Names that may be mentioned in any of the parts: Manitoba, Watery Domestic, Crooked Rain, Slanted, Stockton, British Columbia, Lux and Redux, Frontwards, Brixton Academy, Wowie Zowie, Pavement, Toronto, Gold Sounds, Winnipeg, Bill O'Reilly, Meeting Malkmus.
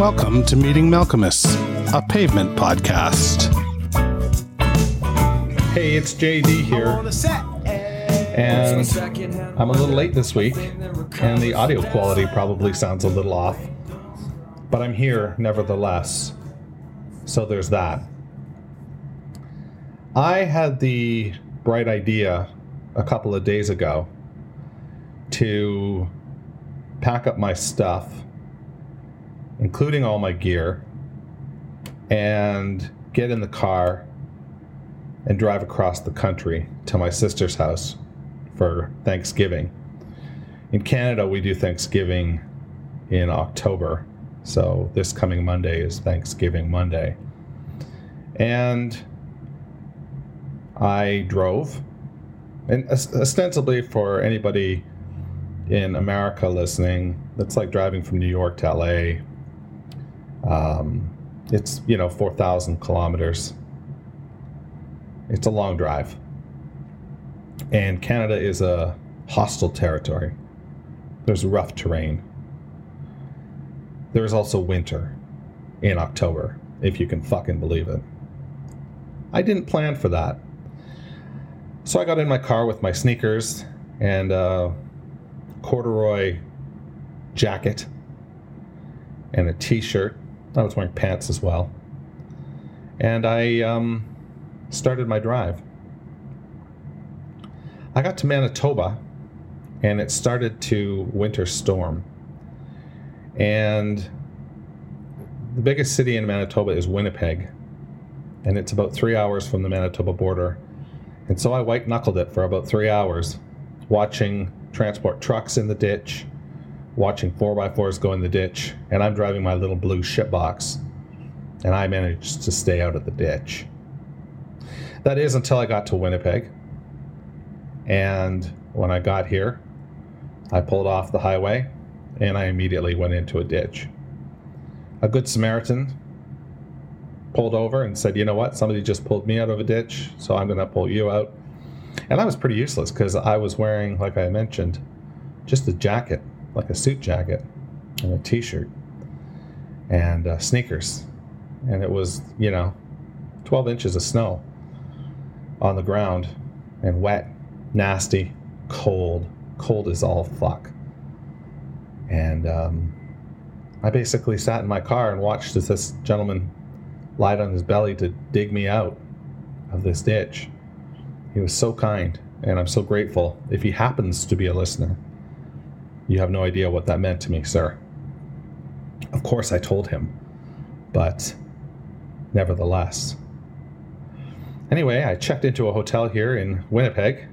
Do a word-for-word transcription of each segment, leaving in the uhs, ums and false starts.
Welcome to Meeting Malkmus, a Pavement podcast. Hey, it's J D here, and I'm a little late this week, and the audio quality probably sounds a little off, but I'm here nevertheless, so there's that. I had the bright idea a couple of days ago to pack up my stuff, including all my gear, and get in the car and drive across the country to my sister's house for Thanksgiving. In Canada, we do Thanksgiving in October, so this coming Monday is Thanksgiving Monday. And I drove, and ostensibly for anybody in America listening, that's like driving from New York to L A. Um, it's, you know, four thousand kilometers. It's a long drive. And Canada is a hostile territory. There's rough terrain. There's also winter in October, if you can fucking believe it. I didn't plan for that. So I got in my car with my sneakers and a corduroy jacket and a t-shirt. I was wearing pants as well. And I um, started my drive. I got to Manitoba, and it started to winter storm. And the biggest city in Manitoba is Winnipeg, and it's about three hours from the Manitoba border. And so I white-knuckled it for about three hours, watching transport trucks in the ditch, watching four by fours go in the ditch, and I'm driving my little blue shitbox, and I managed to stay out of the ditch. That is until I got to Winnipeg, and when I got here, I pulled off the highway, and I immediately went into a ditch. A good Samaritan pulled over and said, you know what, somebody just pulled me out of a ditch, so I'm going to pull you out. And I was pretty useless because I was wearing, like I mentioned, just a jacket, like a suit jacket and a t-shirt and uh, sneakers. And it was, you know, twelve inches of snow on the ground and wet, nasty, cold, cold as all fuck. And um, I basically sat in my car and watched as this gentleman lied on his belly to dig me out of this ditch. He was so kind, and I'm so grateful. If he happens to be a listener, you have no idea what that meant to me, sir. Of course I told him, but nevertheless. Anyway, I checked into a hotel here in Winnipeg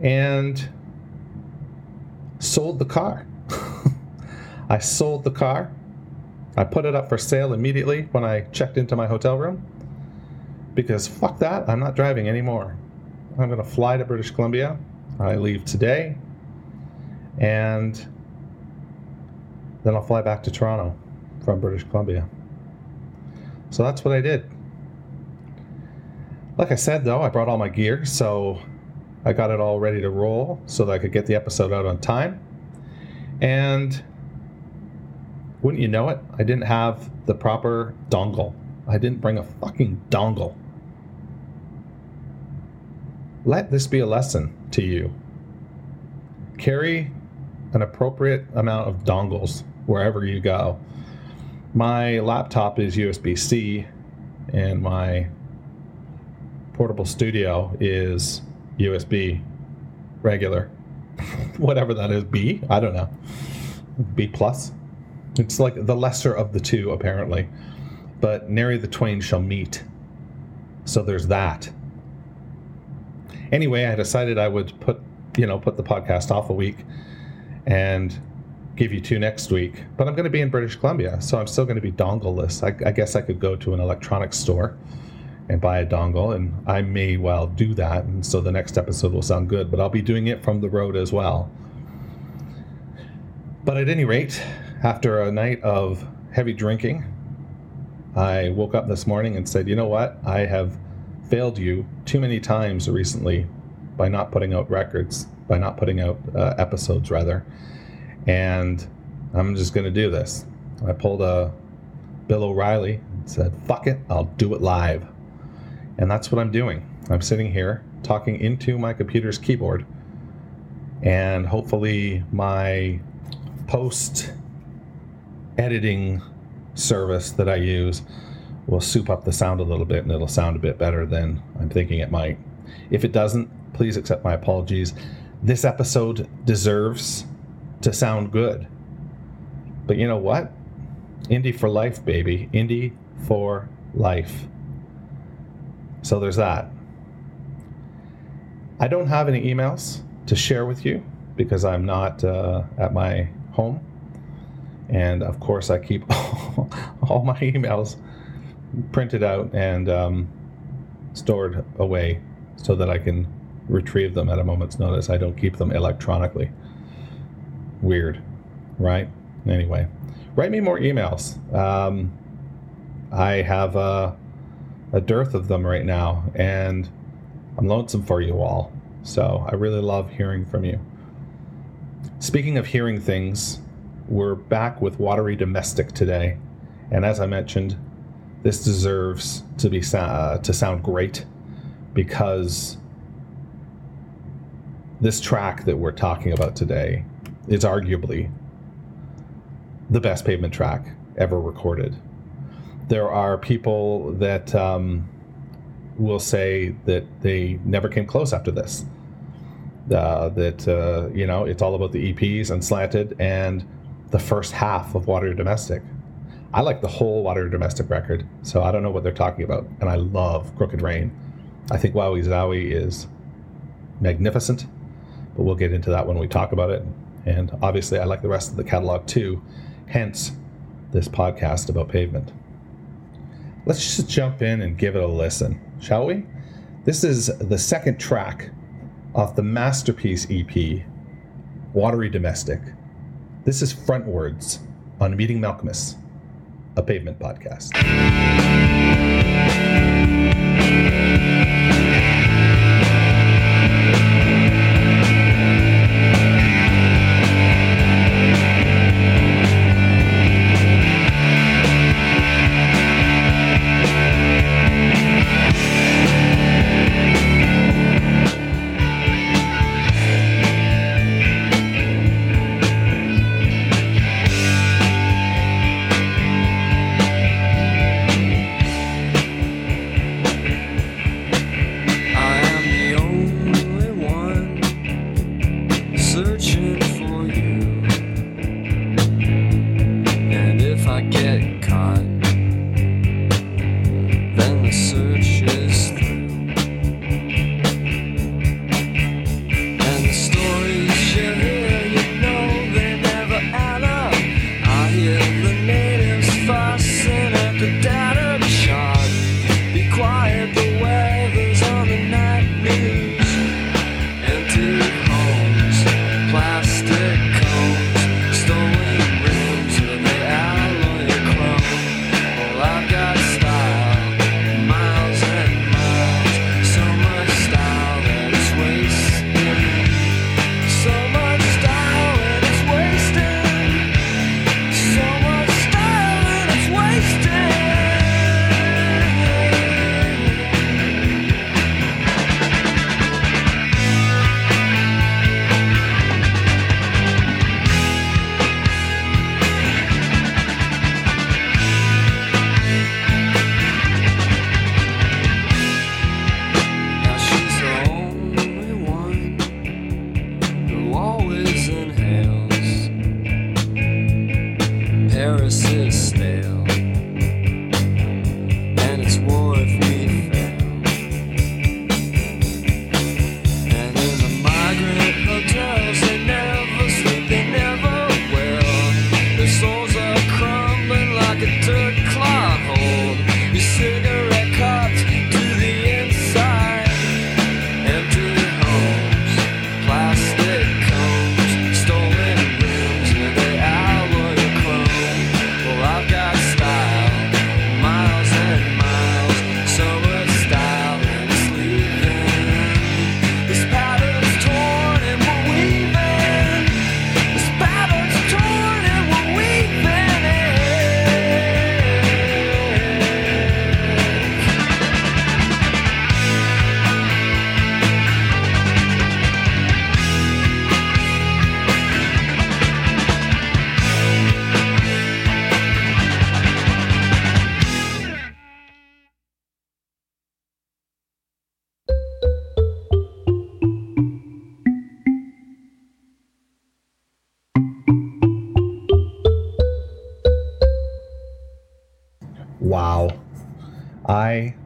and sold the car. I sold the car. I put it up for sale immediately when I checked into my hotel room because fuck that, I'm not driving anymore. I'm going to fly to British Columbia. I leave today. And then I'll fly back to Toronto from British Columbia. So that's what I did. Like I said, though, I brought all my gear, so I got it all ready to roll so that I could get the episode out on time. And wouldn't you know it, I didn't have the proper dongle. I didn't bring a fucking dongle. Let this be a lesson to you. Carry an appropriate amount of dongles wherever you go. My laptop is U S B C and my portable studio is U S B regular. Whatever that is, B, I don't know. B plus. It's like the lesser of the two, apparently. But nary the twain shall meet. So there's that. Anyway, I decided I would put you know, put the podcast off a week and give you two next week. But I'm going to be in British Columbia, so I'm still going to be dongle-less. I, I guess I could go to an electronics store and buy a dongle, and I may well do that. And so the next episode will sound good, but I'll be doing it from the road as well. But at any rate, after a night of heavy drinking, I woke up this morning and said, you know what? I have failed you too many times recently by not putting out records, by not putting out uh, episodes rather, and I'm just going to do this. I pulled a Bill O'Reilly and said, fuck it, I'll do it live. And that's what I'm doing. I'm sitting here talking into my computer's keyboard, and hopefully my post-editing service that I use will soup up the sound a little bit, and it'll sound a bit better than I'm thinking it might. If it doesn't, please accept my apologies. This episode deserves to sound good. But you know what? Indie for life, baby. Indie for life. So there's that. I don't have any emails to share with you because I'm not uh, at my home. And of course, I keep all my emails printed out and um, stored away so that I can retrieve them at a moment's notice. I don't keep them electronically. Weird, right? Anyway, write me more emails. Um, I have a, a dearth of them right now, and I'm lonesome for you all. So I really love hearing from you. Speaking of hearing things, we're back with Watery Domestic today. And as I mentioned, this deserves to be uh, to sound great, because this track that we're talking about today is arguably the best Pavement track ever recorded. There are people that um, will say that they never came close after this. Uh, that, uh, you know, it's all about the E Ps and Slanted and the first half of Watery Domestic. I like the whole Watery Domestic record, so I don't know what they're talking about. And I love Crooked Rain. I think Wowie Zowie is magnificent, but we'll get into that when we talk about it. And obviously, I like the rest of the catalog too, hence this podcast about Pavement. Let's just jump in and give it a listen, shall we? This is the second track off the Masterpiece E P, Watery Domestic. This is Frontwards on Meeting Malkmus, a Pavement podcast. I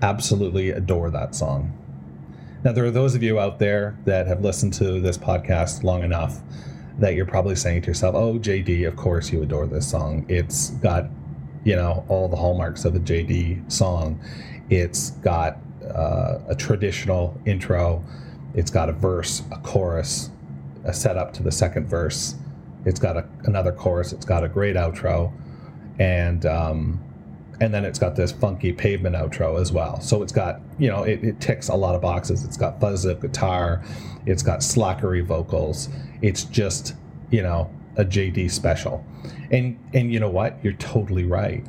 absolutely adore that song. Now, there are those of you out there that have listened to this podcast long enough that you're probably saying to yourself, oh, J D, of course you adore this song. It's got, you know, all the hallmarks of a J D song. It's got uh, a traditional intro. It's got a verse, a chorus, a setup to the second verse. It's got a, another chorus. It's got a great outro. And um, and then it's got this funky Pavement outro as well. So it's got, you know, it, it ticks a lot of boxes. It's got fuzz of guitar. It's got slackery vocals. It's just, you know, a J D special. And and you know what? You're totally right.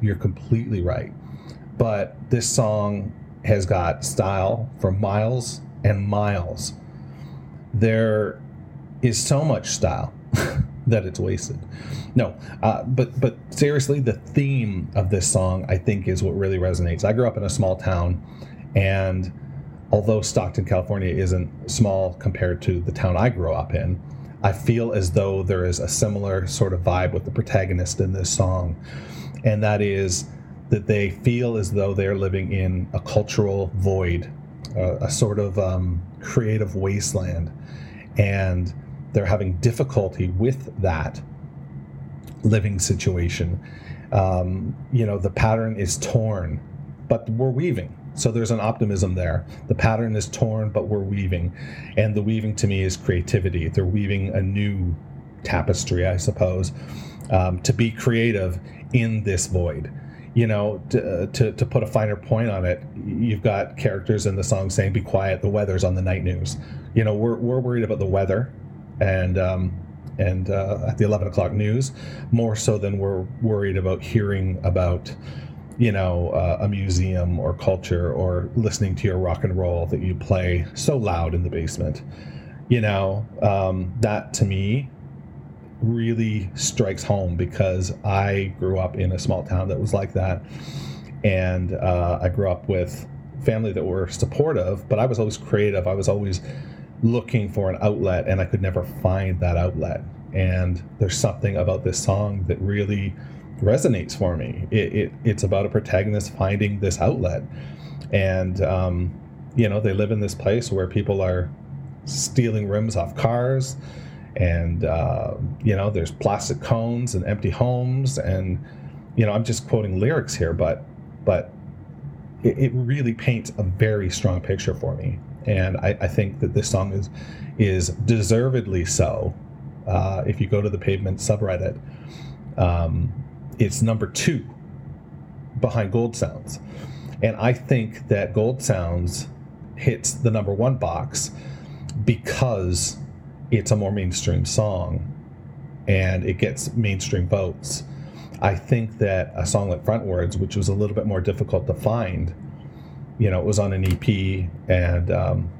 You're completely right. But this song has got style for miles and miles. There is so much style that it's wasted. No, uh, but but seriously, the theme of this song, I think, is what really resonates. I grew up in a small town, and although Stockton, California isn't small compared to the town I grew up in, I feel as though there is a similar sort of vibe with the protagonist in this song, and that is that they feel as though they're living in a cultural void, uh, a sort of um, creative wasteland, and they're having difficulty with that living situation. Um, you know, the pattern is torn, but we're weaving. So there's an optimism there. The pattern is torn, but we're weaving. And the weaving to me is creativity. They're weaving a new tapestry, I suppose, um, to be creative in this void. You know, to, to to put a finer point on it, you've got characters in the song saying, be quiet, the weather's on the night news. You know, we're we're worried about the weather and um, and uh, at the eleven o'clock news, more so than we're worried about hearing about, you know, uh, a museum or culture or listening to your rock and roll that you play so loud in the basement. You know, um, that to me really strikes home because I grew up in a small town that was like that. And uh, I grew up with family that were supportive, but I was always creative. I was always looking for an outlet, and I could never find that outlet. And there's something about this song that really resonates for me. It, it it's about a protagonist finding this outlet. And, um, you know, they live in this place where people are stealing rims off cars. And, uh, you know, there's plastic cones and empty homes. And, you know, I'm just quoting lyrics here, but but it, it really paints a very strong picture for me. And I, I think that this song is is deservedly so. Uh, if you go to the Pavement subreddit, um, it's number two behind Gold Sounds. And I think that Gold Sounds hits the number one box because it's a more mainstream song and it gets mainstream votes. I think that a song like Frontwards, which was a little bit more difficult to find, you know, it was on an E P and um,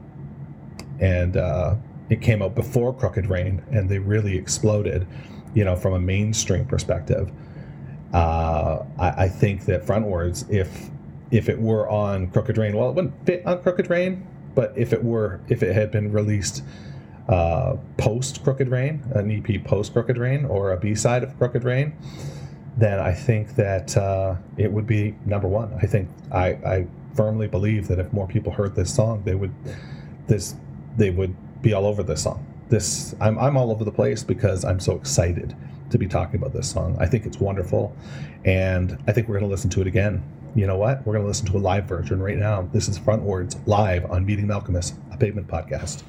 and uh, it came out before Crooked Rain, and they really exploded, you know, from a mainstream perspective. Uh, I, I think that Frontwards, if if it were on Crooked Rain, well, it wouldn't fit on Crooked Rain, but if it were, if it had been released uh, post Crooked Rain, an E P post Crooked Rain, or a B-side of Crooked Rain, then I think that uh, it would be number one. I think I. I firmly believe that if more people heard this song, they would this they would be all over this song. This I'm I'm all over the place because I'm so excited to be talking about this song. I think it's wonderful, and I think we're going to listen to it again. You know what? We're going to listen to a live version right now. This is Frontwards live on Meeting Malkmus, a Pavement podcast.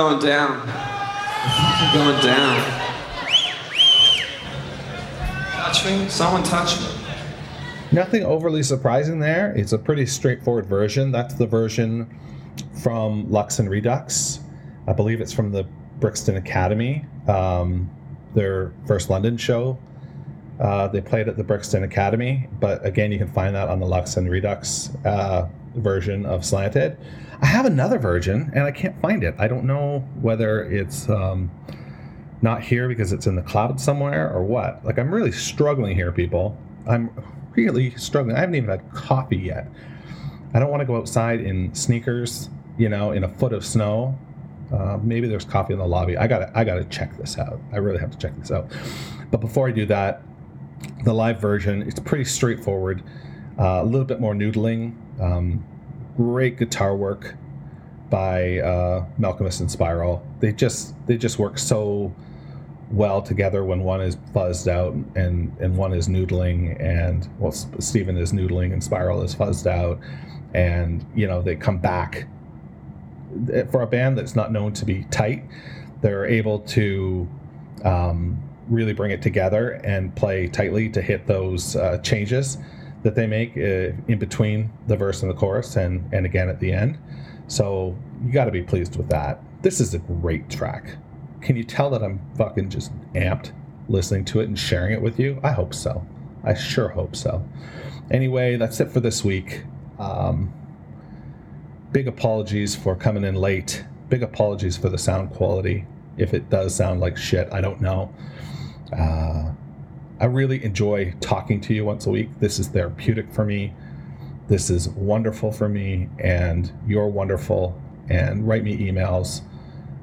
going down. We're going down. Touch me. Someone touch me. Nothing overly surprising there. It's a pretty straightforward version. That's the version from Lux and Redux. I believe it's from the Brixton Academy, um, their first London show. Uh, they played at the Brixton Academy, but again, you can find that on the Lux and Redux uh, version of Slanted. I have another version, and I can't find it. I don't know whether it's um, not here because it's in the cloud somewhere or what. Like, I'm really struggling here, people. I'm really struggling. I haven't even had coffee yet. I don't want to go outside in sneakers, you know, in a foot of snow. Uh, maybe there's coffee in the lobby. I gotta, I gotta check this out. I really have to check this out. But before I do that, the live version, it's pretty straightforward, uh, a little bit more noodling, um, great guitar work by uh, Malkmus and Spiral. They just they just work so well together when one is fuzzed out and, and one is noodling, and well, Steven is noodling and Spiral is fuzzed out, and you know they come back. For a band that's not known to be tight, they're able to um, really bring it together and play tightly to hit those uh, changes that they make uh, in between the verse and the chorus, and, and again at the end. So you got to be pleased with that. This is a great track. Can you tell that I'm fucking just amped listening to it and sharing it with you? I hope so. I sure hope so. Anyway, that's it for this week. Um, big apologies for coming in late. Big apologies for the sound quality. If it does sound like shit, I don't know. Uh, I really enjoy talking to you once a week. This is therapeutic for me. This is wonderful for me, and you're wonderful. And write me emails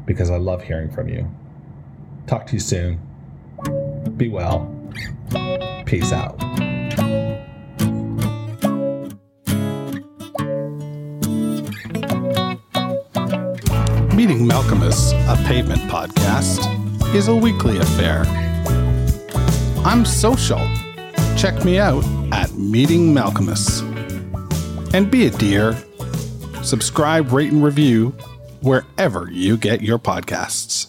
because I love hearing from you. Talk to you soon. Be well. Peace out. Meeting Malkmus, a Pavement podcast, is a weekly affair. I'm social. Check me out at Meeting Malkmus. And be a dear. Subscribe, rate, and review wherever you get your podcasts.